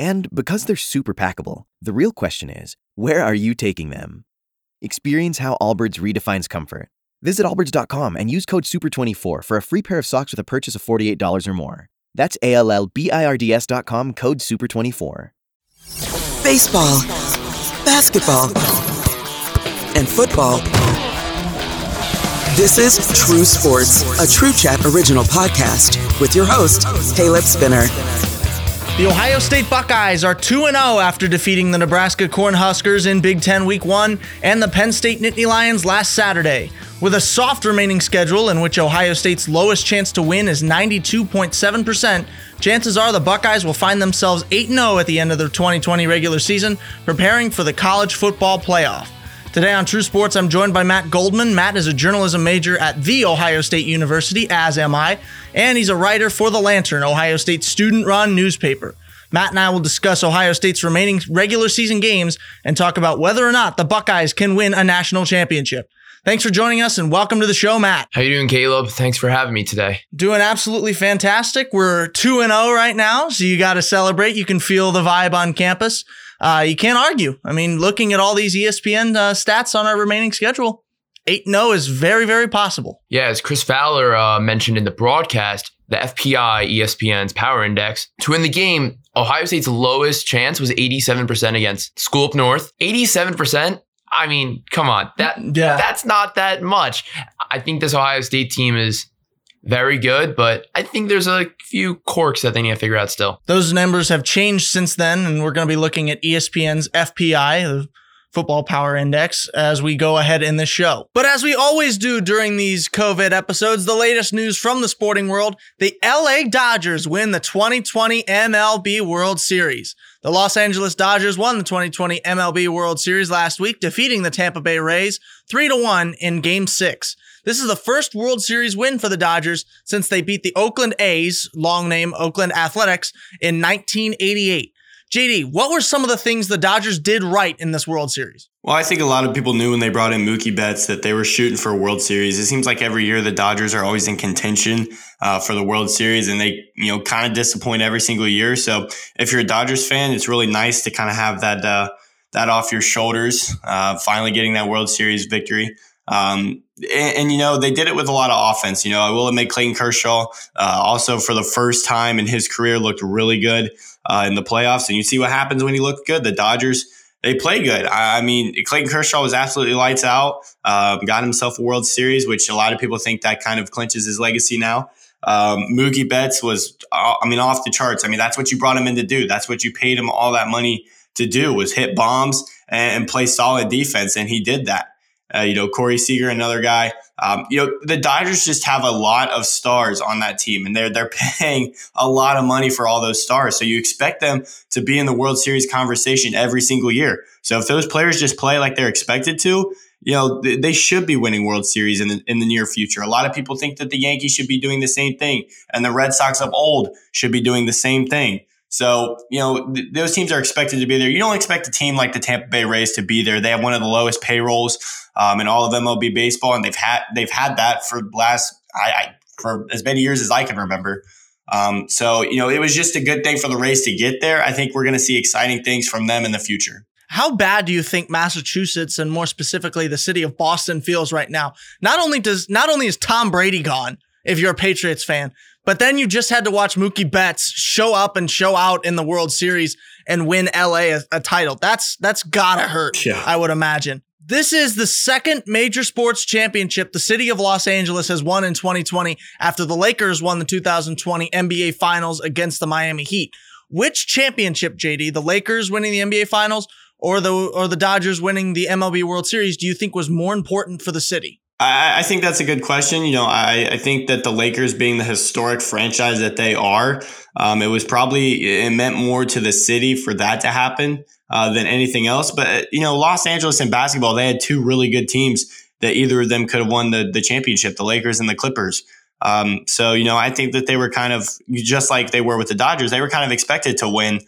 And because they're super packable, the real question is, where are you taking them? Experience how Allbirds redefines comfort. Visit allbirds.com and use code SUPER24 for a free pair of socks with a purchase of $48 or more. That's ALLBIRDS.com, code SUPER24. Baseball, basketball, and football. This is True Sports, a True Chat original podcast with your host, Caleb Spinner. The Ohio State Buckeyes are 2-0 after defeating the Nebraska Cornhuskers in Big Ten Week 1 and the Penn State Nittany Lions last Saturday. With a soft remaining schedule in which Ohio State's lowest chance to win is 92.7%, chances are the Buckeyes will find themselves 8-0 at the end of their 2020 regular season, preparing for the College Football Playoff. Today on True Sports, I'm joined by Matt Goldman. Matt is a journalism major at The Ohio State University, as am I, and he's a writer for The Lantern, Ohio State's student-run newspaper. Matt and I will discuss Ohio State's remaining regular season games and talk about whether or not the Buckeyes can win a national championship. Thanks for joining us and welcome to the show, Matt. How you doing, Caleb? Thanks for having me today. Doing absolutely fantastic. We're 2-0 right now, so you got to celebrate. You can feel the vibe on campus. You can't argue. I mean, looking at all these ESPN stats on our remaining schedule, 8-0 is very, very possible. Yeah, as Chris Fowler mentioned in the broadcast, the FPI, ESPN's power index, to win the game, Ohio State's lowest chance was 87% against School Up North. 87%? I mean, come on. That's not that much. I think this Ohio State team is very good, but I think there's a few quirks that they need to figure out still. Those numbers have changed since then, and we're going to be looking at ESPN's FPI, the Football Power Index, as we go ahead in this show. But as we always do during these COVID episodes, the latest news from the sporting world, the LA Dodgers win the 2020 MLB World Series. The Los Angeles Dodgers won the 2020 MLB World Series last week, defeating the Tampa Bay Rays 3-1 in Game 6. This is the first World Series win for the Dodgers since they beat the Oakland A's, long name Oakland Athletics, in 1988. JD, what were some of the things the Dodgers did right in this World Series? Well, I think a lot of people knew when they brought in Mookie Betts that they were shooting for a World Series. It seems like every year the Dodgers are always in contention for the World Series, and they, you know, kind of disappoint every single year. So if you're a Dodgers fan, it's really nice to kind of have that off your shoulders, finally getting that World Series victory. And they did it with a lot of offense. You know, I will admit Clayton Kershaw also for the first time in his career looked really good in the playoffs. And you see what happens when he looked good. The Dodgers, they play good. I mean, Clayton Kershaw was absolutely lights out, got himself a World Series, which a lot of people think that kind of clinches his legacy now. Mookie Betts was, off the charts. I mean, that's what you brought him in to do. That's what you paid him all that money to do, was hit bombs and play solid defense. And he did that. Corey Seager, another guy. The Dodgers just have a lot of stars on that team, and they're paying a lot of money for all those stars. So you expect them to be in the World Series conversation every single year. So if those players just play like they're expected to, you know, they should be winning World Series in the near future. A lot of people think that the Yankees should be doing the same thing, and the Red Sox of old should be doing the same thing. So, those teams are expected to be there. You don't expect a team like the Tampa Bay Rays to be there. They have one of the lowest payrolls in all of MLB baseball, and they've had that for for as many years as I can remember. So it was just a good thing for the Rays to get there. I think we're going to see exciting things from them in the future. How bad do you think Massachusetts, and more specifically the city of Boston, feels right now? Not only is Tom Brady gone, if you're a Patriots fan, but then you just had to watch Mookie Betts show up and show out in the World Series and win LA a title. That's gotta hurt, yeah. I would imagine. This is the second major sports championship the city of Los Angeles has won in 2020 after the Lakers won the 2020 NBA Finals against the Miami Heat. Which championship, JD, the Lakers winning the NBA Finals or the Dodgers winning the MLB World Series, do you think was more important for the city? I think that's a good question. You know, I think that the Lakers being the historic franchise that they are, it meant more to the city for that to happen than anything else. But, you know, Los Angeles in basketball, they had two really good teams that either of them could have won the championship, the Lakers and the Clippers. So, you know, I think that they were kind of just like they were with the Dodgers. They were kind of expected to win.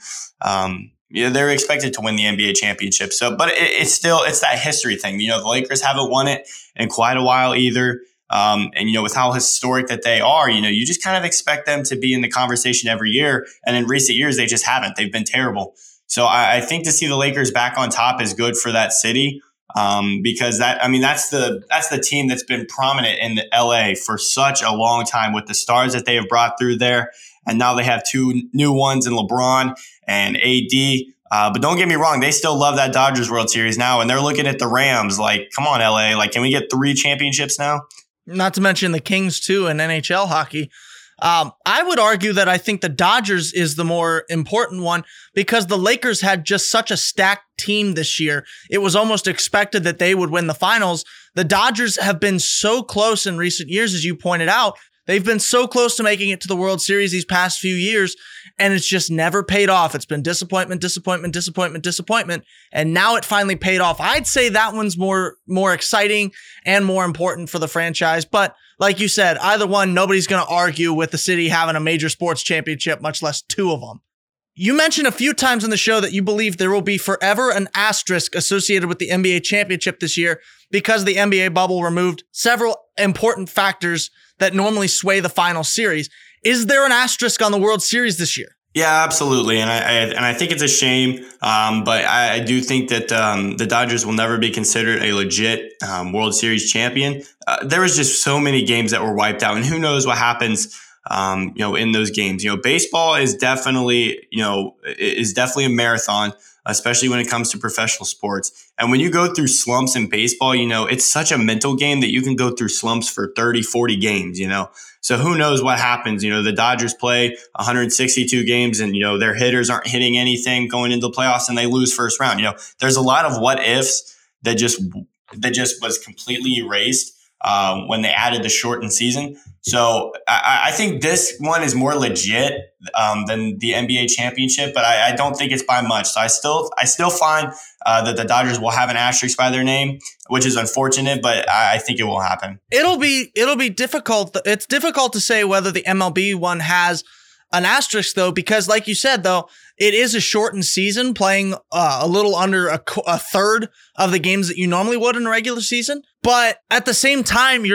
You know, they're expected to win the NBA championship. So, but it's that history thing. You know, the Lakers haven't won it in quite a while either. And, you know, with how historic that they are, you know, you just kind of expect them to be in the conversation every year. And in recent years, they just haven't. They've been terrible. So I think to see the Lakers back on top is good for that city. Because that's the team that's been prominent in the LA for such a long time with the stars that they have brought through there. And now they have two new ones in LeBron and AD. But don't get me wrong. They still love that Dodgers World Series now. And they're looking at the Rams like, come on, LA, like, can we get 3 championships now? Not to mention the Kings too in NHL hockey. I would argue that I think the Dodgers is the more important one because the Lakers had just such a stacked team this year. It was almost expected that they would win the finals. The Dodgers have been so close in recent years, as you pointed out. They've been so close to making it to the World Series these past few years, and it's just never paid off. It's been disappointment, and now it finally paid off. I'd say that one's more exciting and more important for the franchise. But like you said, either one, nobody's going to argue with the city having a major sports championship, much less two of them. You mentioned a few times in the show that you believe there will be forever an asterisk associated with the NBA championship this year because the NBA bubble removed several important factors that normally sway the final series. Is there an asterisk on the World Series this year? Yeah, absolutely. And I think it's a shame. But I do think that the Dodgers will never be considered a legit World Series champion. There was just so many games that were wiped out, and who knows what happens in those games. You know, baseball is definitely a marathon, especially when it comes to professional sports. And when you go through slumps in baseball, you know, it's such a mental game that you can go through slumps for 30, 40 games, you know. So who knows what happens? You know, the Dodgers play 162 games and, you know, their hitters aren't hitting anything going into the playoffs and they lose first round. You know, there's a lot of what ifs that just was completely erased when they added the shortened season. So I think this one is more legit than the NBA championship, but I don't think it's by much. So I still find that the Dodgers will have an asterisk by their name, which is unfortunate, but I think it will happen. It'll be difficult. It's difficult to say whether the MLB one has an asterisk, though, because like you said, though, it is a shortened season, playing a little under a third of the games that you normally would in a regular season. But at the same time, the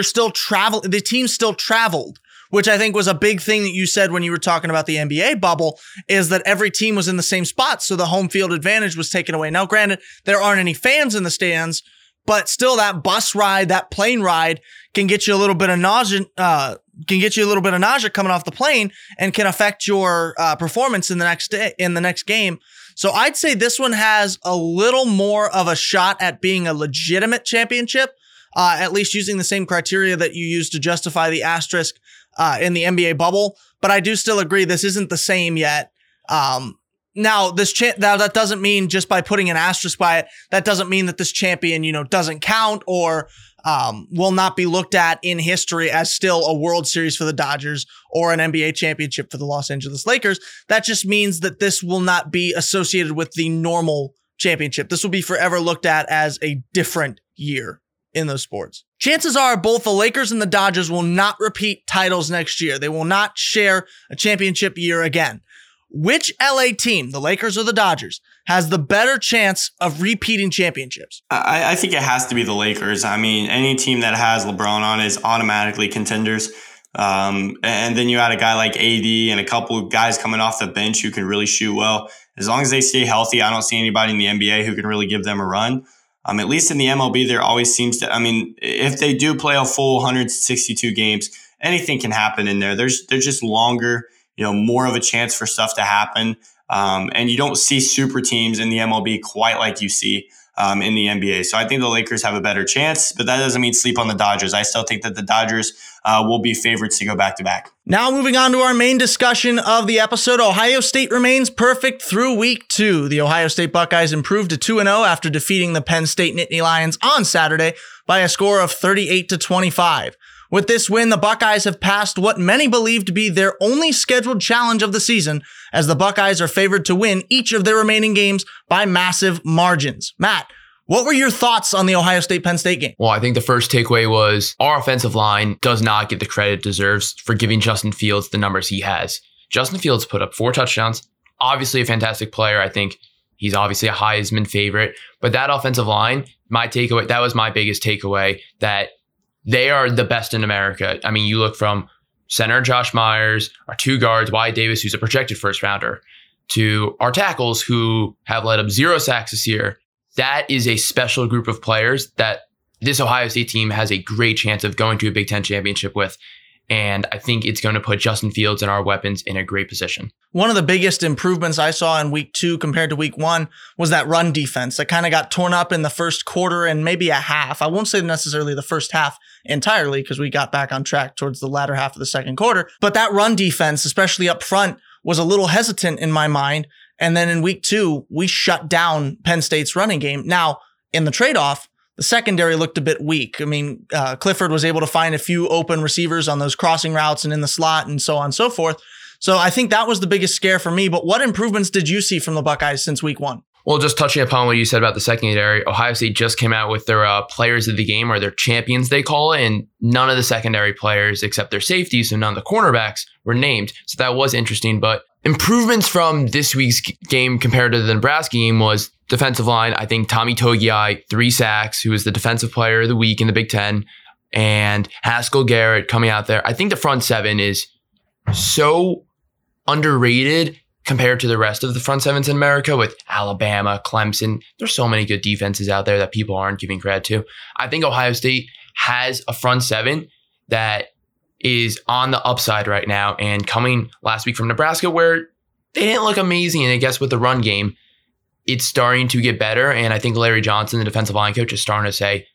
team still traveled, which I think was a big thing that you said when you were talking about the NBA bubble, is that every team was in the same spot. So the home field advantage was taken away. Now, granted, there aren't any fans in the stands, but still that bus ride, that plane ride can get you a little bit of nausea, coming off the plane and can affect your performance in the next day, in the next game. So I'd say this one has a little more of a shot at being a legitimate championship, at least using the same criteria that you used to justify the asterisk in the NBA bubble. But I do still agree this isn't the same yet. Now, that doesn't mean just by putting an asterisk by it, that doesn't mean that this champion, you know, doesn't count or will not be looked at in history as still a World Series for the Dodgers or an NBA championship for the Los Angeles Lakers. That just means that this will not be associated with the normal championship. This will be forever looked at as a different year in those sports. Chances are both the Lakers and the Dodgers will not repeat titles next year. They will not share a championship year again. Which LA team, the Lakers or the Dodgers, has the better chance of repeating championships? I think it has to be the Lakers. I mean, any team that has LeBron on is automatically contenders. And then you add a guy like AD and a couple of guys coming off the bench who can really shoot well. As long as they stay healthy, I don't see anybody in the NBA who can really give them a run. At least in the MLB, there always seems to, I mean, if they do play a full 162 games, anything can happen in there. There's just longer, you know, more of a chance for stuff to happen. And you don't see super teams in the MLB quite like you see in the NBA. So I think the Lakers have a better chance, but that doesn't mean sleep on the Dodgers. I still think that the Dodgers will be favorites to go back-to-back. Now moving on to our main discussion of the episode. Ohio State remains perfect through week 2. The Ohio State Buckeyes improved to 2-0 after defeating the Penn State Nittany Lions on Saturday by a score of 38-25. With this win, the Buckeyes have passed what many believe to be their only scheduled challenge of the season, as the Buckeyes are favored to win each of their remaining games by massive margins. Matt, what were your thoughts on the Ohio State-Penn State game? Well, I think the first takeaway was our offensive line does not get the credit it deserves for giving Justin Fields the numbers he has. Justin Fields put up 4 touchdowns, obviously a fantastic player. I think he's obviously a Heisman favorite, but that offensive line, my takeaway, that was my biggest takeaway, that they are the best in America. I mean, you look from center Josh Myers, our 2 guards, Wyatt Davis, who's a projected first rounder, to our tackles who have led up 0 sacks this year. That is a special group of players that this Ohio State team has a great chance of going to a Big Ten championship with. And I think it's going to put Justin Fields and our weapons in a great position. One of the biggest improvements I saw in week 2 compared to week 1 was that run defense that kind of got torn up in the first quarter and maybe a half. I won't say necessarily the first half entirely because we got back on track towards the latter half of the second quarter. But that run defense, especially up front, was a little hesitant in my mind. And then in week 2, we shut down Penn State's running game. Now, in the trade-off, the secondary looked a bit weak. I mean, Clifford was able to find a few open receivers on those crossing routes and in the slot and so on and so forth. So I think that was the biggest scare for me. But what improvements did you see from the Buckeyes since week 1? Well, just touching upon what you said about the secondary, Ohio State just came out with their players of the game, or their champions, they call it, and none of the secondary players except their safeties and none of the cornerbacks were named. So that was interesting. But improvements from this week's game compared to the Nebraska game was defensive line. I think Tommy Togiai, 3 sacks, who was the defensive player of the week in the Big Ten, and Haskell Garrett coming out there. I think the front 7 is so underrated compared to the rest of the front 7s in America with Alabama, Clemson. There's so many good defenses out there that people aren't giving credit to. I think Ohio State has a front 7 that is on the upside right now, and coming last week from Nebraska where they didn't look amazing, and I guess with the run game, it's starting to get better, and I think Larry Johnson, the defensive line coach, is starting to say,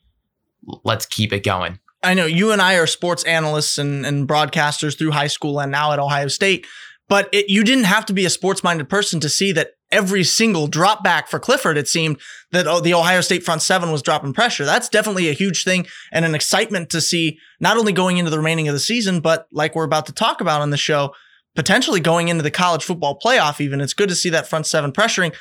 let's keep it going. I know you and I are sports analysts and broadcasters through high school and now at Ohio State, but you didn't have to be a sports-minded person to see that every single drop back for Clifford, it seemed that the Ohio State front 7 was dropping pressure. That's definitely a huge thing and an excitement to see, not only going into the remaining of the season, but like we're about to talk about on the show, potentially going into the college football playoff even. It's good to see that front 7 pressuring.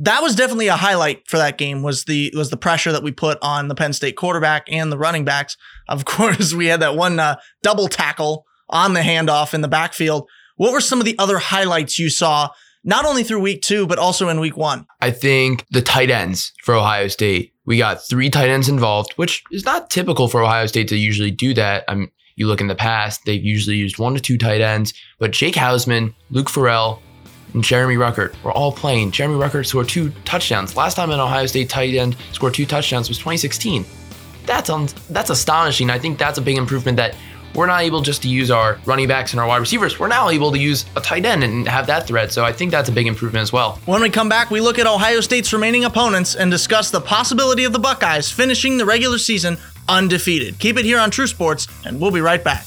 That was definitely a highlight for that game, was the pressure that we put on the Penn State quarterback and the running backs. Of course, we had that one double tackle on the handoff in the backfield. What were some of the other highlights you saw, not only through week 2, but also in week 1? I think the tight ends for Ohio State. We got 3 tight ends involved, which is not typical for Ohio State to usually do that. I mean, you look in the past, they've usually used 1 to 2 tight ends, but Jake Hausman, Luke Farrell, and Jeremy Ruckert were all playing. Jeremy Ruckert scored 2 touchdowns. Last time an Ohio State tight end scored 2 touchdowns was 2016. That's astonishing. I think that's a big improvement, that we're not able just to use our running backs and our wide receivers. We're now able to use a tight end and have that threat. So I think that's a big improvement as well. When we come back, we look at Ohio State's remaining opponents and discuss the possibility of the Buckeyes finishing the regular season undefeated. Keep it here on True Sports, and we'll be right back.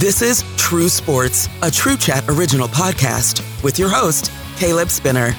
This is True Sports, a True Chat original podcast with your host, Caleb Spinner.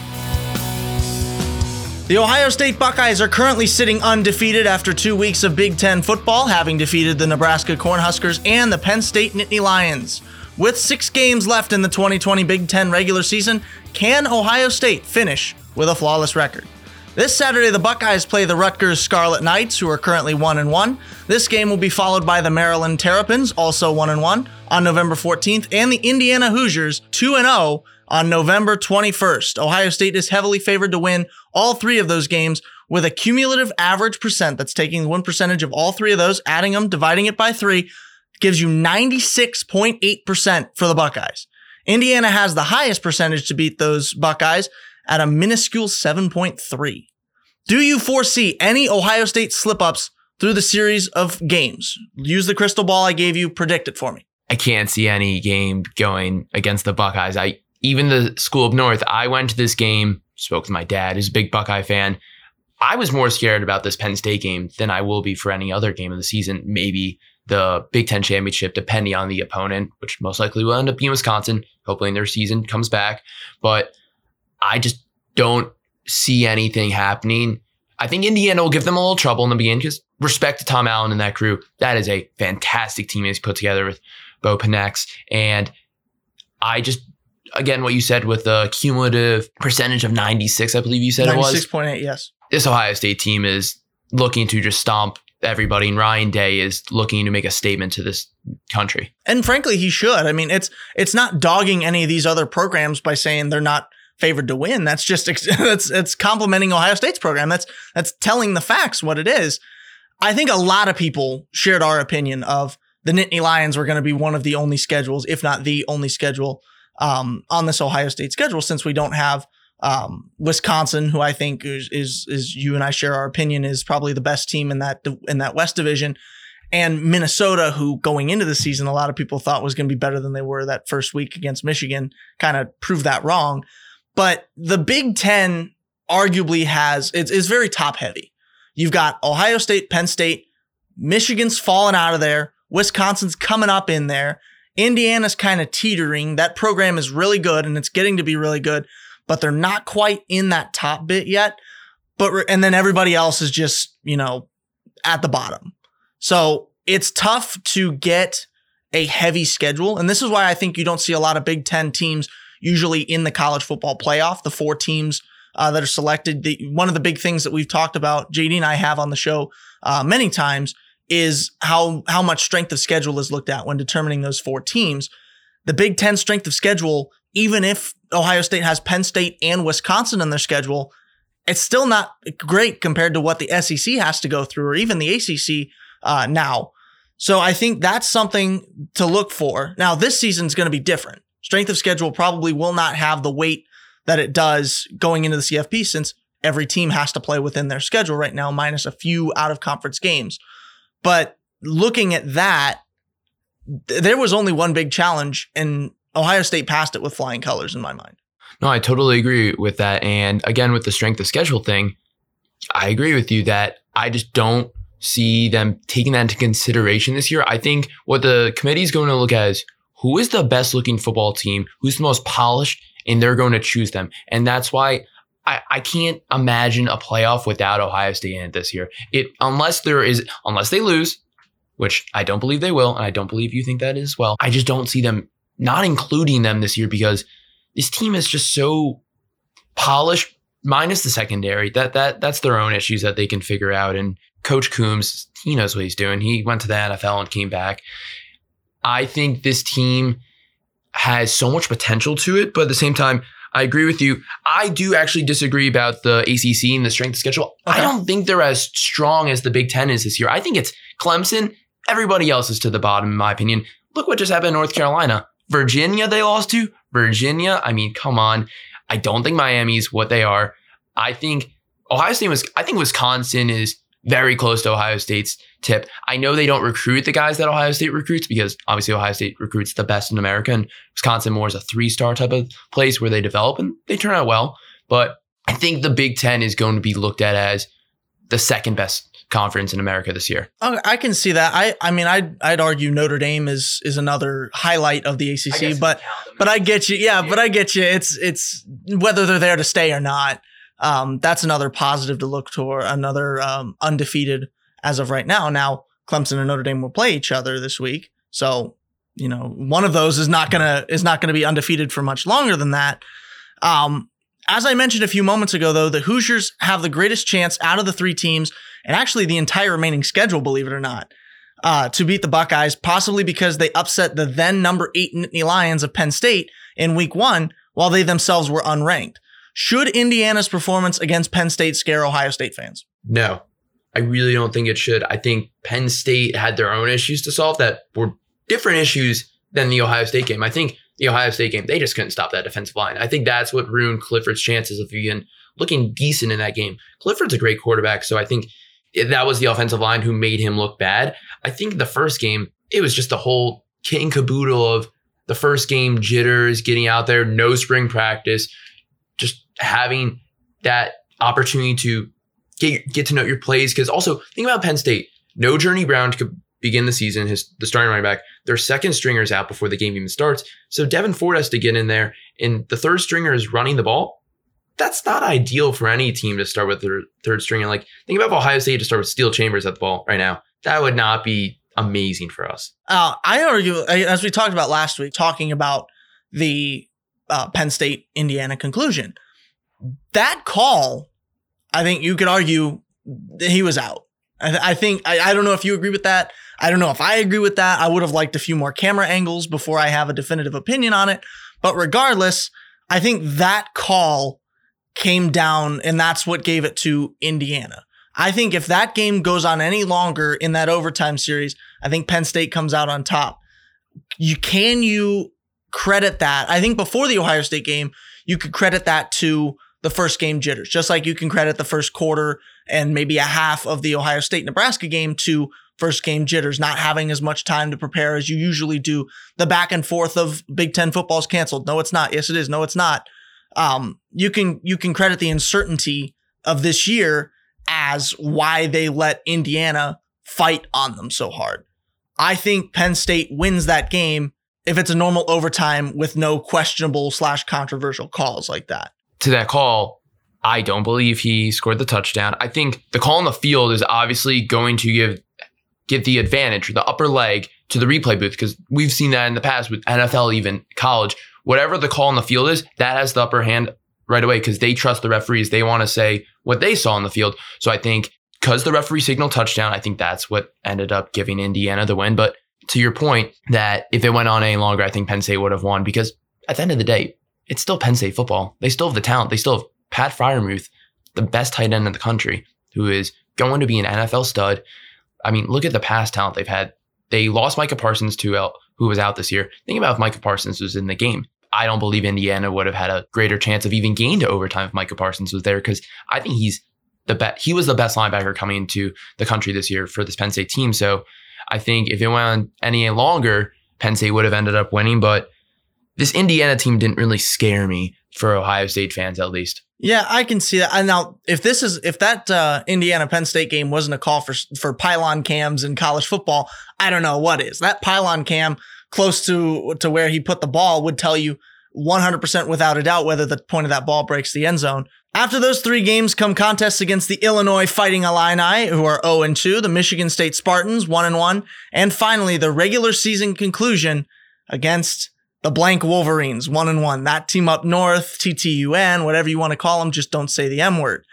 The Ohio State Buckeyes are currently sitting undefeated after 2 weeks of Big Ten football, having defeated the Nebraska Cornhuskers and the Penn State Nittany Lions. With 6 games left in the 2020 Big Ten regular season, can Ohio State finish with a flawless record? This Saturday, the Buckeyes play the Rutgers Scarlet Knights, who are currently 1-1. This game will be followed by the Maryland Terrapins, also 1-1, on November 14th, and the Indiana Hoosiers, 2-0, on November 21st. Ohio State is heavily favored to win all 3 of those games with a cumulative average percent. That's taking the win percentage of all 3 of those, adding them, dividing it by 3, gives you 96.8% for the Buckeyes. Indiana has the highest percentage to beat those Buckeyes at a minuscule 7.3. Do you foresee any Ohio State slip-ups through the series of games? Use the crystal ball I gave you, predict it for me. I can't see any game going against the Buckeyes. Even the School Up North, I went to this game, spoke to my dad, who's a big Buckeye fan. I was more scared about this Penn State game than I will be for any other game of the season, maybe the Big Ten Championship, depending on the opponent, which most likely will end up being Wisconsin, hopefully in their season comes back. But I just don't see anything happening. I think Indiana will give them a little trouble in the beginning, because respect to Tom Allen and that crew. That is a fantastic team he's put together with Bo Panax. And I just... Again, what you said with the cumulative percentage of 96, I believe you said it was. 96.8, yes. This Ohio State team is looking to just stomp everybody, and Ryan Day is looking to make a statement to this country. And frankly, he should. I mean, it's not dogging any of these other programs by saying they're not favored to win. That's just that's complimenting Ohio State's program. That's telling the facts what it is. I think a lot of people shared our opinion of the Nittany Lions were going to be one of the only schedules, if not the only schedule, on this Ohio State schedule, since we don't have Wisconsin, who I think is you and I share our opinion is probably the best team in that West Division, and Minnesota, who going into the season a lot of people thought was going to be better than they were that first week against Michigan, kind of proved that wrong. But the Big Ten arguably is very top heavy. You've got Ohio State, Penn State, Michigan's fallen out of there, Wisconsin's coming up in there. Indiana's kind of teetering. That program is really good, and it's getting to be really good, but they're not quite in that top bit yet. And then everybody else is just, at the bottom. So it's tough to get a heavy schedule. And this is why I think you don't see a lot of Big Ten teams usually in the college football playoff, the 4 teams that are selected. One of the big things that we've talked about, JD and I have on the show many times, is how much strength of schedule is looked at when determining those 4 teams. The Big Ten strength of schedule, even if Ohio State has Penn State and Wisconsin on their schedule, it's still not great compared to what the SEC has to go through, or even the ACC now. So I think that's something to look for. Now, this season's going to be different. Strength of schedule probably will not have the weight that it does going into the CFP, since every team has to play within their schedule right now, minus a few out-of-conference games. But looking at that, there was only one big challenge, and Ohio State passed it with flying colors in my mind. No, I totally agree with that. And again, with the strength of schedule thing, I agree with you that I just don't see them taking that into consideration this year. I think what the committee is going to look at is who is the best looking football team, who's the most polished, and they're going to choose them. And that's why I can't imagine a playoff without Ohio State in it this year. Unless they lose, which I don't believe they will, and I don't believe you think that as well. I just don't see them not including them this year, because this team is just so polished, minus the secondary. That's their own issues that they can figure out. And Coach Coombs, he knows what he's doing. He went to the NFL and came back. I think this team has so much potential to it, but at the same time, I agree with you. I do actually disagree about the ACC and the strength of schedule. Okay. I don't think they're as strong as the Big Ten is this year. I think it's Clemson. Everybody else is to the bottom, in my opinion. Look what just happened in North Carolina. Virginia, they lost to. Virginia, I mean, come on. I don't think Miami's what they are. I think Ohio State was. I think Wisconsin is very close to Ohio State's tip. I know they don't recruit the guys that Ohio State recruits, because obviously Ohio State recruits the best in America, and Wisconsin more is a 3-star type of place where they develop and they turn out well. But I think the Big Ten is going to be looked at as the second best conference in America this year. I can see that. I'd argue Notre Dame is another highlight of the ACC, but I get you. Yeah, but I get you. It's whether they're there to stay or not. That's another positive to look toward, another undefeated as of right now. Now, Clemson and Notre Dame will play each other this week. So, you know, one of those is not going to be undefeated for much longer than that. As I mentioned a few moments ago, though, the Hoosiers have the greatest chance out of the three teams and actually the entire remaining schedule, believe it or not, to beat the Buckeyes, possibly because they upset the then number 8 Nittany Lions of Penn State in week one while they themselves were unranked. Should Indiana's performance against Penn State scare Ohio State fans? No, I really don't think it should. I think Penn State had their own issues to solve that were different issues than the Ohio State game. I think the Ohio State game, they just couldn't stop that defensive line. I think that's what ruined Clifford's chances of even looking decent in that game. Clifford's a great quarterback, so I think that was the offensive line who made him look bad. I think the first game, it was just the whole kit and caboodle of the first game jitters, getting out there, no spring practice, just having that opportunity to get to know your plays. Because also, think about Penn State. No Journey Brown to begin the season, the starting running back. Their second stringer is out before the game even starts. So Devin Ford has to get in there, and the third stringer is running the ball. That's not ideal for any team to start with their third string. And think about Ohio State to start with Steel Chambers at the ball right now. That would not be amazing for us. I argue, as we talked about last week, talking about the Penn State-Indiana conclusion, that call, I think you could argue that he was out. I think I don't know if you agree with that. I don't know if I agree with that. I would have liked a few more camera angles before I have a definitive opinion on it. But regardless, I think that call came down, and that's what gave it to Indiana. I think if that game goes on any longer in that overtime series, I think Penn State comes out on top. Can you credit that? I think before the Ohio State game, you could credit that to the first game jitters, just like you can credit the first quarter and maybe a half of the Ohio State-Nebraska game to first game jitters, not having as much time to prepare as you usually do. The back and forth of Big Ten football's canceled. No, it's not. Yes, it is. No, it's not. You can credit the uncertainty of this year as why they let Indiana fight on them so hard. I think Penn State wins that game if it's a normal overtime with no questionable / controversial calls like that. To that call, I don't believe he scored the touchdown. I think the call on the field is obviously going to give the advantage or the upper leg to the replay booth, because we've seen that in the past with NFL, even college. Whatever the call on the field is, that has the upper hand right away because they trust the referees. They want to say what they saw on the field. So I think because the referee signaled touchdown, I think that's what ended up giving Indiana the win. But to your point that if it went on any longer, I think Penn State would have won, because at the end of the day, it's still Penn State football. They still have the talent. They still have Pat Freiermuth, the best tight end in the country, who is going to be an NFL stud. I mean, look at the past talent they've had. They lost Micah Parsons to who was out this year. Think about if Micah Parsons was in the game. I don't believe Indiana would have had a greater chance of even getting to overtime if Micah Parsons was there, because I think he was the best linebacker coming into the country this year for this Penn State team. So I think if it went on any longer, Penn State would have ended up winning. But this Indiana team didn't really scare me, for Ohio State fans at least. Yeah, I can see that. And now, if that Indiana Penn State game wasn't a call for pylon cams in college football, I don't know what is. That pylon cam close to where he put the ball would tell you 100% without a doubt whether the point of that ball breaks the end zone. After those three games come contests against the Illinois Fighting Illini, who are 0-2, the Michigan State Spartans 1-1, and finally the regular season conclusion against the blank Wolverines, 1-1. That team up north, TTUN, whatever you want to call them, just don't say the M word.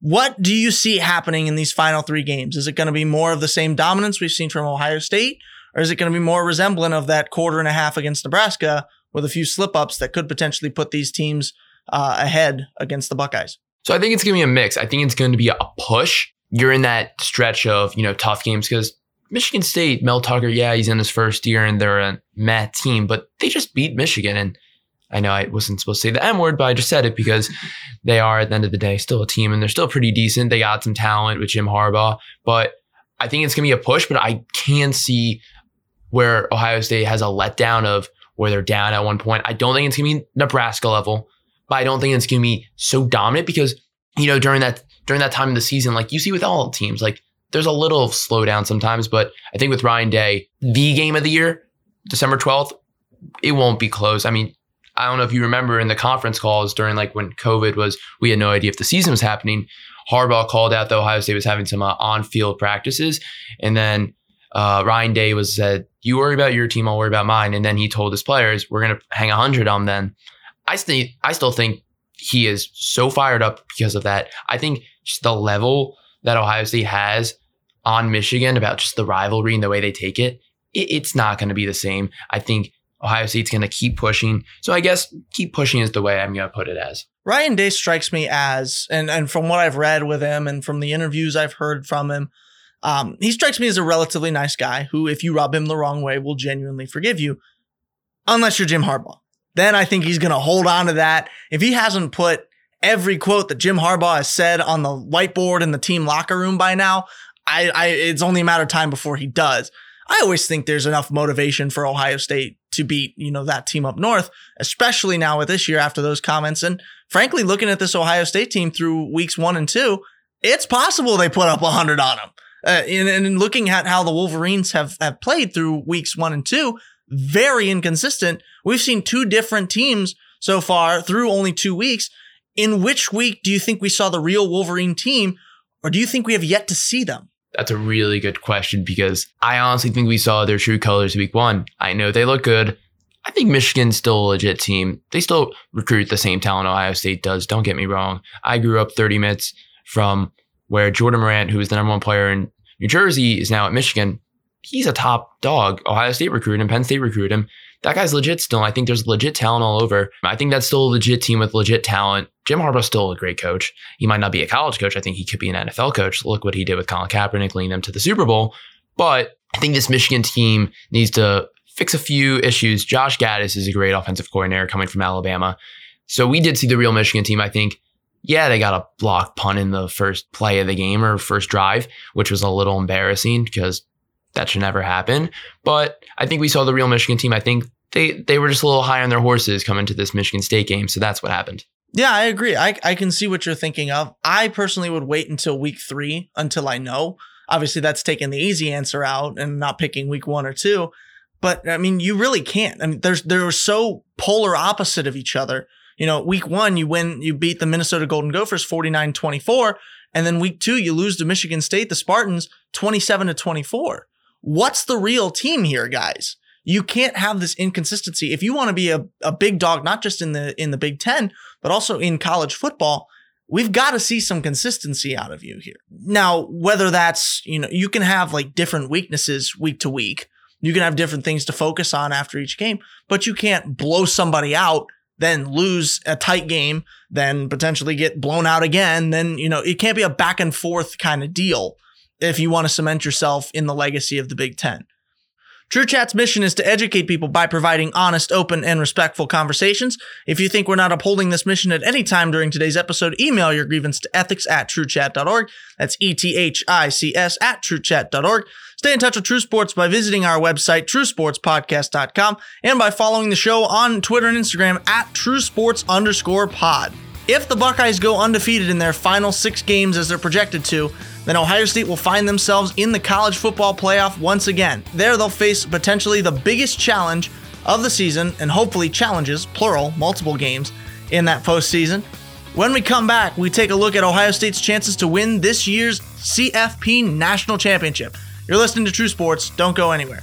What do you see happening in these final three games? Is it going to be more of the same dominance we've seen from Ohio State? Or is it going to be more resemblant of that quarter and a half against Nebraska with a few slip-ups that could potentially put these teams ahead against the Buckeyes? So I think it's going to be a mix. I think it's going to be a push. You're in that stretch of, tough games because Michigan State, Mel Tucker, yeah, he's in his first year and they're a mad team, but they just beat Michigan. And I know I wasn't supposed to say the M word, but I just said it because they are, at the end of the day, still a team and they're still pretty decent. They got some talent with Jim Harbaugh, but I think it's going to be a push. But I can see where Ohio State has a letdown of where they're down at one point. I don't think it's going to be Nebraska level, but I don't think it's going to be so dominant because, during that time of the season, like you see with all teams, like There's a little slowdown sometimes, but I think with Ryan Day, the game of the year, December 12th, it won't be close. I mean, I don't know if you remember in the conference calls during like when COVID was, we had no idea if the season was happening. Harbaugh called out that Ohio State was having some on-field practices. And then Ryan Day said, you worry about your team, I'll worry about mine. And then he told his players, we're going to hang 100 on them. I still think he is so fired up because of that. I think just the level that Ohio State has on Michigan about just the rivalry and the way they take it, it's not going to be the same. I think Ohio State's going to keep pushing. So I guess keep pushing is the way I'm going to put it as. Ryan Day strikes me as, and from what I've read with him and from the interviews I've heard from him, he strikes me as a relatively nice guy who, if you rub him the wrong way, will genuinely forgive you, unless you're Jim Harbaugh. Then I think he's going to hold on to that. If he hasn't put every quote that Jim Harbaugh has said on the whiteboard in the team locker room by now, it's only a matter of time before he does. I always think there's enough motivation for Ohio State to beat, that team up north, especially now with this year after those comments. And frankly, looking at this Ohio State team through weeks 1 and 2, it's possible they put up 100 on them. And looking at how the Wolverines have played through weeks 1 and 2, very inconsistent. We've seen two different teams so far through only 2 weeks. In which week do you think we saw the real Wolverine team, or do you think we have yet to see them? That's a really good question, because I honestly think we saw their true colors week 1. I know they look good. I think Michigan's still a legit team. They still recruit the same talent Ohio State does. Don't get me wrong. I grew up 30 minutes from where Jordan Morant, who is the number 1 player in New Jersey, is now at Michigan. He's a top dog. Ohio State recruited him. Penn State recruited him. That guy's legit still. I think there's legit talent all over. I think that's still a legit team with legit talent. Jim Harbaugh's still a great coach. He might not be a college coach. I think he could be an NFL coach. Look what he did with Colin Kaepernick, leading them to the Super Bowl. But I think this Michigan team needs to fix a few issues. Josh Gaddis is a great offensive coordinator coming from Alabama. So we did see the real Michigan team, I think. Yeah, they got a blocked punt in the first play of the game or first drive, which was a little embarrassing because that should never happen. But I think we saw the real Michigan team. I think they were just a little high on their horses coming to this Michigan State game. So that's what happened. Yeah, I agree. I can see what you're thinking of. I personally would wait until week 3 until I know. Obviously, that's taking the easy answer out and not picking week 1 or 2. But I mean, you really can't. I mean, they're so polar opposite of each other. Week 1, you beat the Minnesota Golden Gophers 49-24. And then week 2, you lose to Michigan State, the Spartans, 27-24. What's the real team here, guys? You can't have this inconsistency. If you want to be a big dog, not just in the Big Ten, but also in college football, we've got to see some consistency out of you here. Now, whether that's, you can have like different weaknesses week to week. You can have different things to focus on after each game, but you can't blow somebody out, then lose a tight game, then potentially get blown out again. Then, it can't be a back and forth kind of deal if you want to cement yourself in the legacy of the Big Ten. True Chat's mission is to educate people by providing honest, open, and respectful conversations. If you think we're not upholding this mission at any time during today's episode, email your grievance to ethics@truechat.org. That's ethics@truechat.org. Stay in touch with True Sports by visiting our website, truesportspodcast.com, and by following the show on Twitter and Instagram @truesports_pod. If the Buckeyes go undefeated in their final 6 games as they're projected to, then Ohio State will find themselves in the college football playoff once again. There they'll face potentially the biggest challenge of the season, and hopefully challenges, plural, multiple games in that postseason. When we come back, we take a look at Ohio State's chances to win this year's CFP National Championship. You're listening to True Sports. Don't go anywhere.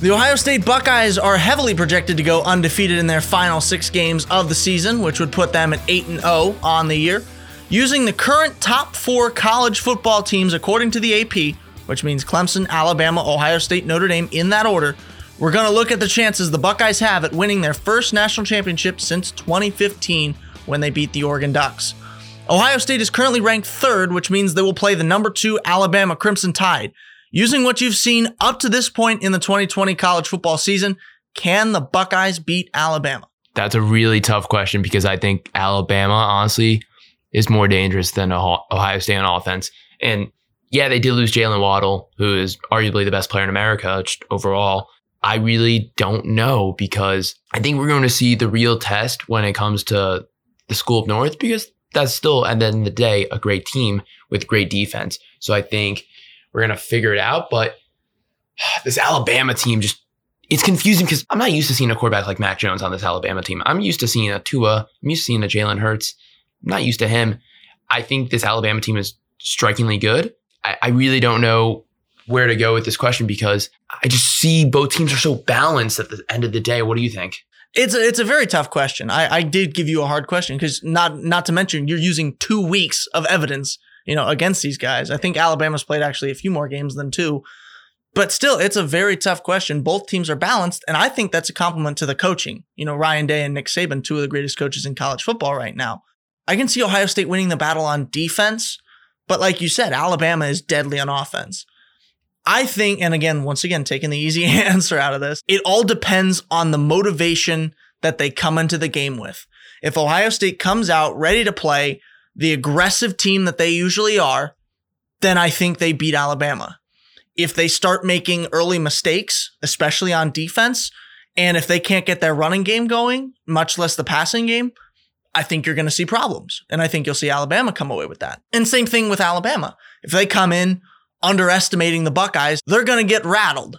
The Ohio State Buckeyes are heavily projected to go undefeated in their final 6 games of the season, which would put them at 8-0 on the year. Using the current top 4 college football teams according to the AP, which means Clemson, Alabama, Ohio State, Notre Dame in that order, we're going to look at the chances the Buckeyes have at winning their first national championship since 2015 when they beat the Oregon Ducks. Ohio State is currently ranked 3rd, which means they will play the number 2 Alabama Crimson Tide. Using what you've seen up to this point in the 2020 college football season, can the Buckeyes beat Alabama? That's a really tough question because I think Alabama, honestly, is more dangerous than Ohio State on offense. And yeah, they did lose Jalen Waddle, who is arguably the best player in America overall. I really don't know because I think we're going to see the real test when it comes to the School Up North because that's still, at the end of the day, a great team with great defense. So I think we're going to figure it out. But this Alabama team, just it's confusing because I'm not used to seeing a quarterback like Mac Jones on this Alabama team. I'm used to seeing a Tua. I'm used to seeing a Jalen Hurts. I'm not used to him. I think this Alabama team is strikingly good. I really don't know where to go with this question because I just see both teams are so balanced at the end of the day. What do you think? It's a very tough question. I did give you a hard question because not to mention you're using 2 weeks of evidence, you know, against these guys. I think Alabama's played actually a few more games than 2, but still it's a very tough question. Both teams are balanced. And I think that's a compliment to the coaching, you know, Ryan Day and Nick Saban, 2 of the greatest coaches in college football right now. I can see Ohio State winning the battle on defense, but like you said, Alabama is deadly on offense. I think, and once again, taking the easy answer out of this, it all depends on the motivation that they come into the game with. If Ohio State comes out ready to play the aggressive team that they usually are, then I think they beat Alabama. If they start making early mistakes, especially on defense, and if they can't get their running game going, much less the passing game, I think you're going to see problems. And I think you'll see Alabama come away with that. And same thing with Alabama. If they come in underestimating the Buckeyes, they're going to get rattled.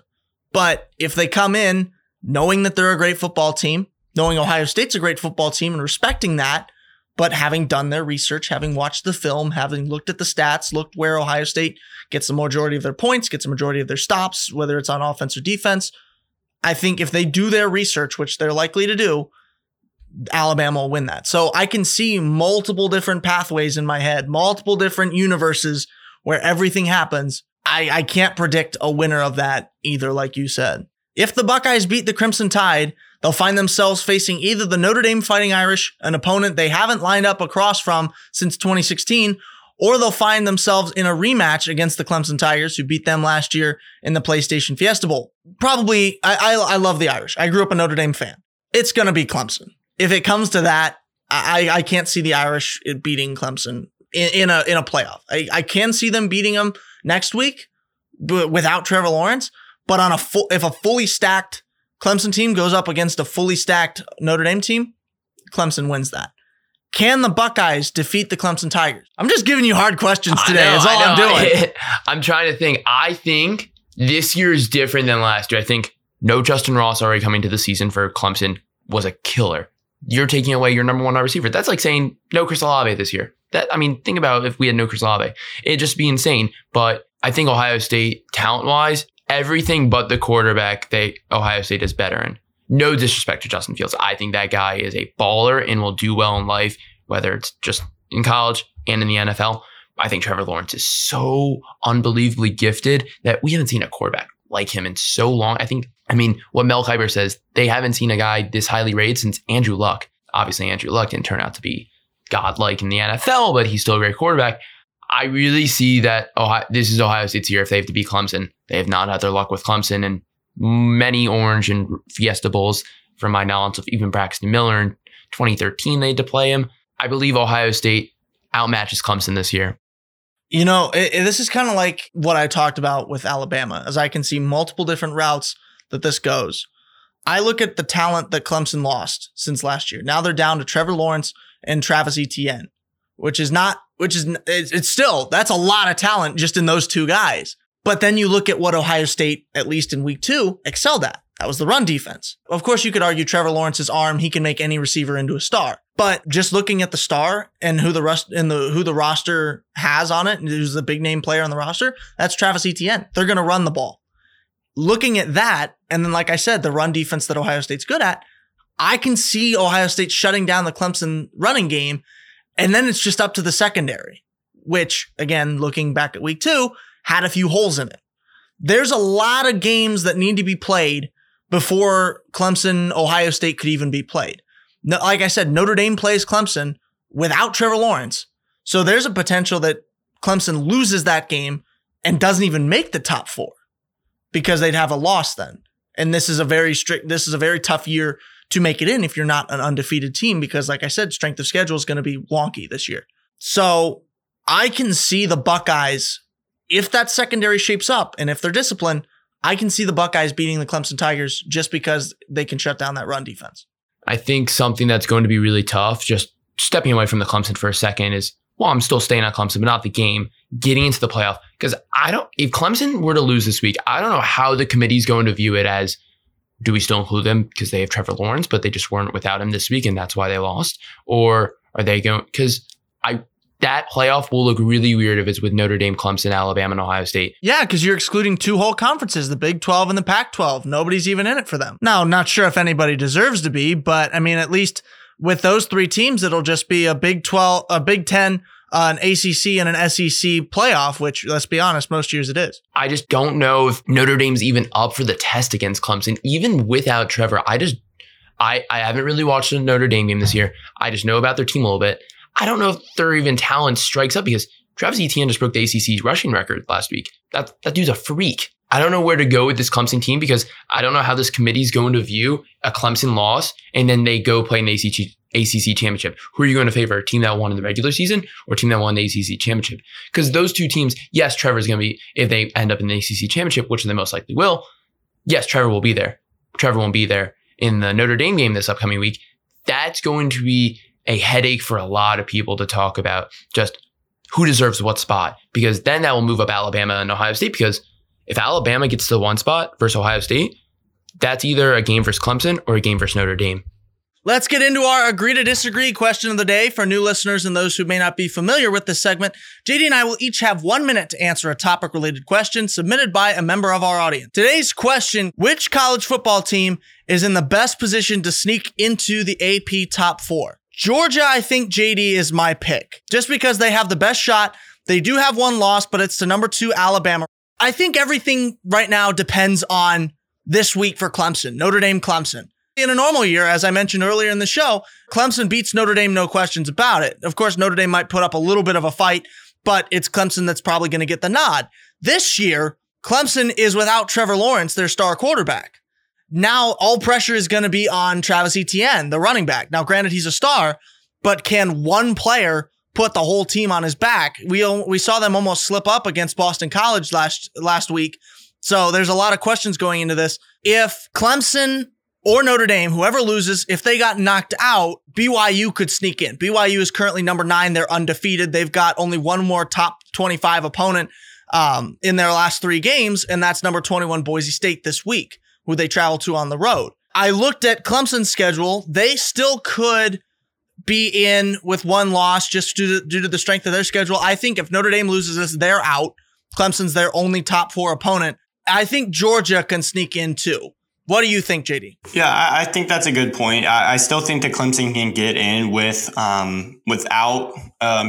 But if they come in knowing that they're a great football team, knowing Ohio State's a great football team and respecting that, but having done their research, having watched the film, having looked at the stats, looked where Ohio State gets the majority of their points, gets the majority of their stops, whether it's on offense or defense, I think if they do their research, which they're likely to do, Alabama will win that. So I can see multiple different pathways in my head, multiple different universes where everything happens. I can't predict a winner of that either, like you said. If the Buckeyes beat the Crimson Tide, they'll find themselves facing either the Notre Dame Fighting Irish, an opponent they haven't lined up across from since 2016, or they'll find themselves in a rematch against the Clemson Tigers, who beat them last year in the PlayStation Fiesta Bowl. Probably, I love the Irish. I grew up a Notre Dame fan. It's going to be Clemson. If it comes to that, I can't see the Irish beating Clemson in a playoff. I can see them beating them next week without Trevor Lawrence, but on if a fully stacked Clemson team goes up against a fully stacked Notre Dame team, Clemson wins that. Can the Buckeyes defeat the Clemson Tigers? I'm just giving you hard questions today. That's all I'm doing. I'm trying to think. I think this year is different than last year. I think no Justin Ross already coming to the season for Clemson was a killer. You're taking away your number 1 wide receiver. That's like saying no Chris Olave this year. That, I mean, think about if we had no Chris Olave. It'd just be insane. But I think Ohio State, talent-wise, everything but the quarterback, Ohio State is better in. No disrespect to Justin Fields. I think that guy is a baller and will do well in life, whether it's just in college and in the NFL. I think Trevor Lawrence is so unbelievably gifted that we haven't seen a quarterback like him in so long. I mean, what Mel Kiper says, they haven't seen a guy this highly rated since Andrew Luck. Obviously, Andrew Luck didn't turn out to be godlike in the NFL, but he's still a great quarterback. I really see that this is Ohio State's year if they have to beat Clemson. They have not had their luck with Clemson and many Orange and Fiesta Bowls from my knowledge of even Braxton Miller in 2013 they had to play him. I believe Ohio State outmatches Clemson this year. You know, this is kind of like what I talked about with Alabama, as I can see multiple different routes that this goes. I look at the talent that Clemson lost since last year. Now they're down to Trevor Lawrence and Travis Etienne, which is still, that's a lot of talent just in those two guys. But then you look at what Ohio State, at least in week 2, excelled at. That was the run defense. Of course, you could argue Trevor Lawrence's arm, he can make any receiver into a star. But just looking at the star and who the roster has on it, and who's the big name player on the roster, that's Travis Etienne. They're going to run the ball. Looking at that, and then like I said, the run defense that Ohio State's good at, I can see Ohio State shutting down the Clemson running game, and then it's just up to the secondary, which, again, looking back at week 2, had a few holes in it. There's a lot of games that need to be played before Clemson, Ohio State could even be played. Like I said, Notre Dame plays Clemson without Trevor Lawrence. So there's a potential that Clemson loses that game and doesn't even make the top 4 because they'd have a loss then. And this is a very tough year to make it in if you're not an undefeated team, because like I said, strength of schedule is going to be wonky this year. So I can see the Buckeyes, if that secondary shapes up and if they're disciplined, I can see the Buckeyes beating the Clemson Tigers just because they can shut down that run defense. I think something that's going to be really tough, just stepping away from the Clemson for a second, is, well, I'm still staying on Clemson, but not the game, getting into the playoff. Because if Clemson were to lose this week, I don't know how the committee's going to view it as, do we still include them because they have Trevor Lawrence, but they just weren't without him this week and that's why they lost? Or are they going, that playoff will look really weird if it's with Notre Dame, Clemson, Alabama, and Ohio State. Yeah, because you're excluding two whole conferences, the Big 12 and the Pac-12. Nobody's even in it for them. Now, not sure if anybody deserves to be, but I mean, at least with those three teams, it'll just be a Big 12, a Big 10, an ACC, and an SEC playoff, which, let's be honest, most years it is. I just don't know if Notre Dame's even up for the test against Clemson, even without Trevor. I haven't really watched a Notre Dame game this year. I just know about their team a little bit. I don't know if their even talent strikes up because Travis Etienne just broke the ACC's rushing record last week. That dude's a freak. I don't know where to go with this Clemson team because I don't know how this committee's going to view a Clemson loss and then they go play an ACC championship. Who are you going to favor? A team that won in the regular season or a team that won the ACC championship? Because those two teams, yes, Trevor's going to be, if they end up in the ACC championship, which they most likely will, yes, Trevor will be there. Trevor won't be there in the Notre Dame game this upcoming week. That's going to be a headache for a lot of people to talk about just who deserves what spot, because then that will move up Alabama and Ohio State, because if Alabama gets to the one spot versus Ohio State, that's either a game versus Clemson or a game versus Notre Dame. Let's get into our agree to disagree question of the day for new listeners and those who may not be familiar with this segment. JD and I will each have 1 minute to answer a topic related question submitted by a member of our audience. Today's question, which college football team is in the best position to sneak into the AP top 4? Georgia, I think JD is my pick. Just because they have the best shot, they do have one loss, but it's to number 2 Alabama. I think everything right now depends on this week for Clemson, Notre Dame, Clemson. In a normal year, as I mentioned earlier in the show, Clemson beats Notre Dame, no questions about it. Of course, Notre Dame might put up a little bit of a fight, but it's Clemson that's probably going to get the nod. This year, Clemson is without Trevor Lawrence, their star quarterback. Now all pressure is going to be on Travis Etienne, the running back. Now, granted, he's a star, but can one player put the whole team on his back? We saw them almost slip up against Boston College last week. So there's a lot of questions going into this. If Clemson or Notre Dame, whoever loses, if they got knocked out, BYU could sneak in. BYU is currently number 9. They're undefeated. They've got only one more top 25 opponent in their last 3 games, and that's number 21 Boise State this week, who they travel to on the road. I looked at Clemson's schedule. They still could be in with one loss just due to the strength of their schedule. I think if Notre Dame loses this, they're out. Clemson's their only top 4 opponent. I think Georgia can sneak in too. What do you think, JD? Yeah, I think that's a good point. I still think that Clemson can get in with without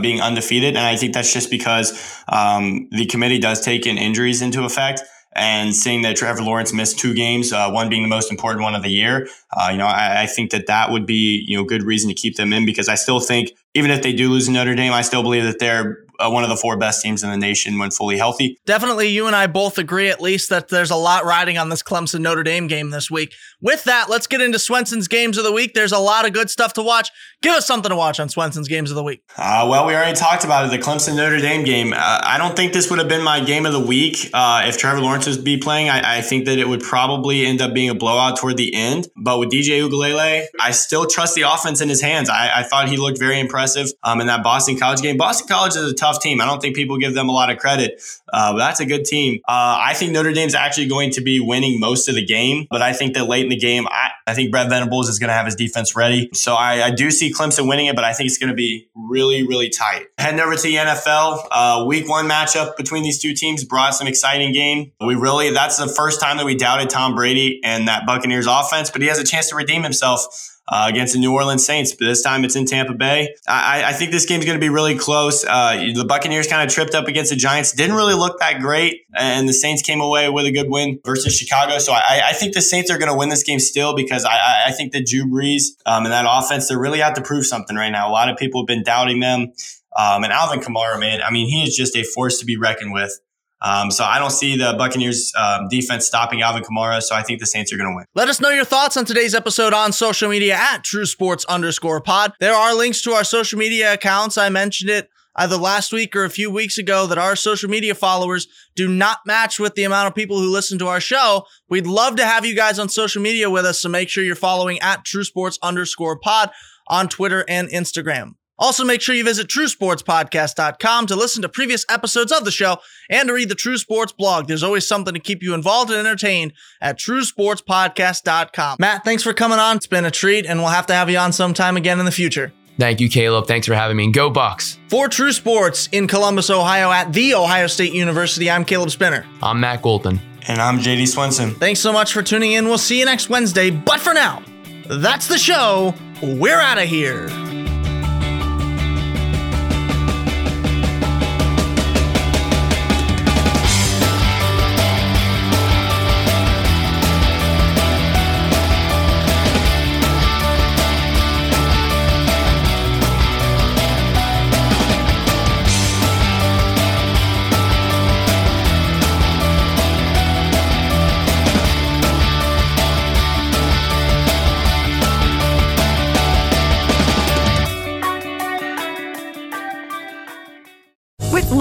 being undefeated. And I think that's just because the committee does take in injuries into effect. And seeing that Trevor Lawrence missed 2 games, one being the most important one of the year, I think that would be, good reason to keep them in, because I still think, even if they do lose Notre Dame, I still believe that they're one of the four best teams in the nation when fully healthy. Definitely, you and I both agree at least that there's a lot riding on this Clemson-Notre Dame game this week. With that, let's get into Swenson's Games of the Week. There's a lot of good stuff to watch. Give us something to watch on Swenson's Games of the Week. Well, we already talked about it, the Clemson-Notre Dame game. I don't think this would have been my game of the week if Trevor Lawrence would be playing. I think that it would probably end up being a blowout toward the end. But with DJ Uiagalelei, I still trust the offense in his hands. I thought he looked very impressive in that Boston College game. Boston College is a tough team. I don't think people give them a lot of credit, but that's a good team. I think Notre Dame's actually going to be winning most of the game, but I think that late in the game, I think Brad Venables is going to have his defense ready. So I do see Clemson winning it, but I think it's going to be really, really tight. Heading over to the NFL, week one matchup between these two teams brought some exciting game. That's the first time that we doubted Tom Brady and that Buccaneers offense, but he has a chance to redeem himself against the New Orleans Saints, but this time it's in Tampa Bay. I think this game's going to be really close. The Buccaneers kind of tripped up against the Giants, didn't really look that great, and the Saints came away with a good win versus Chicago. So I think the Saints are going to win this game still because I think that Drew Brees and that offense, they're really out to prove something right now. A lot of people have been doubting them. And Alvin Kamara, man, I mean, he is just a force to be reckoned with. So I don't see the Buccaneers defense stopping Alvin Kamara. So I think the Saints are going to win. Let us know your thoughts on today's episode on social media at @TrueSports_pod. There are links to our social media accounts. I mentioned it either last week or a few weeks ago that our social media followers do not match with the amount of people who listen to our show. We'd love to have you guys on social media with us. So make sure you're following at @TrueSports_pod on Twitter and Instagram. Also, make sure you visit TrueSportsPodcast.com to listen to previous episodes of the show and to read the True Sports blog. There's always something to keep you involved and entertained at TrueSportsPodcast.com. Matt, thanks for coming on. It's been a treat, and we'll have to have you on sometime again in the future. Thank you, Caleb. Thanks for having me. Go Bucks. For True Sports in Columbus, Ohio at The Ohio State University, I'm Caleb Spinner. I'm Matt Goldman. And I'm JD Swenson. Thanks so much for tuning in. We'll see you next Wednesday. But for now, that's the show. We're out of here.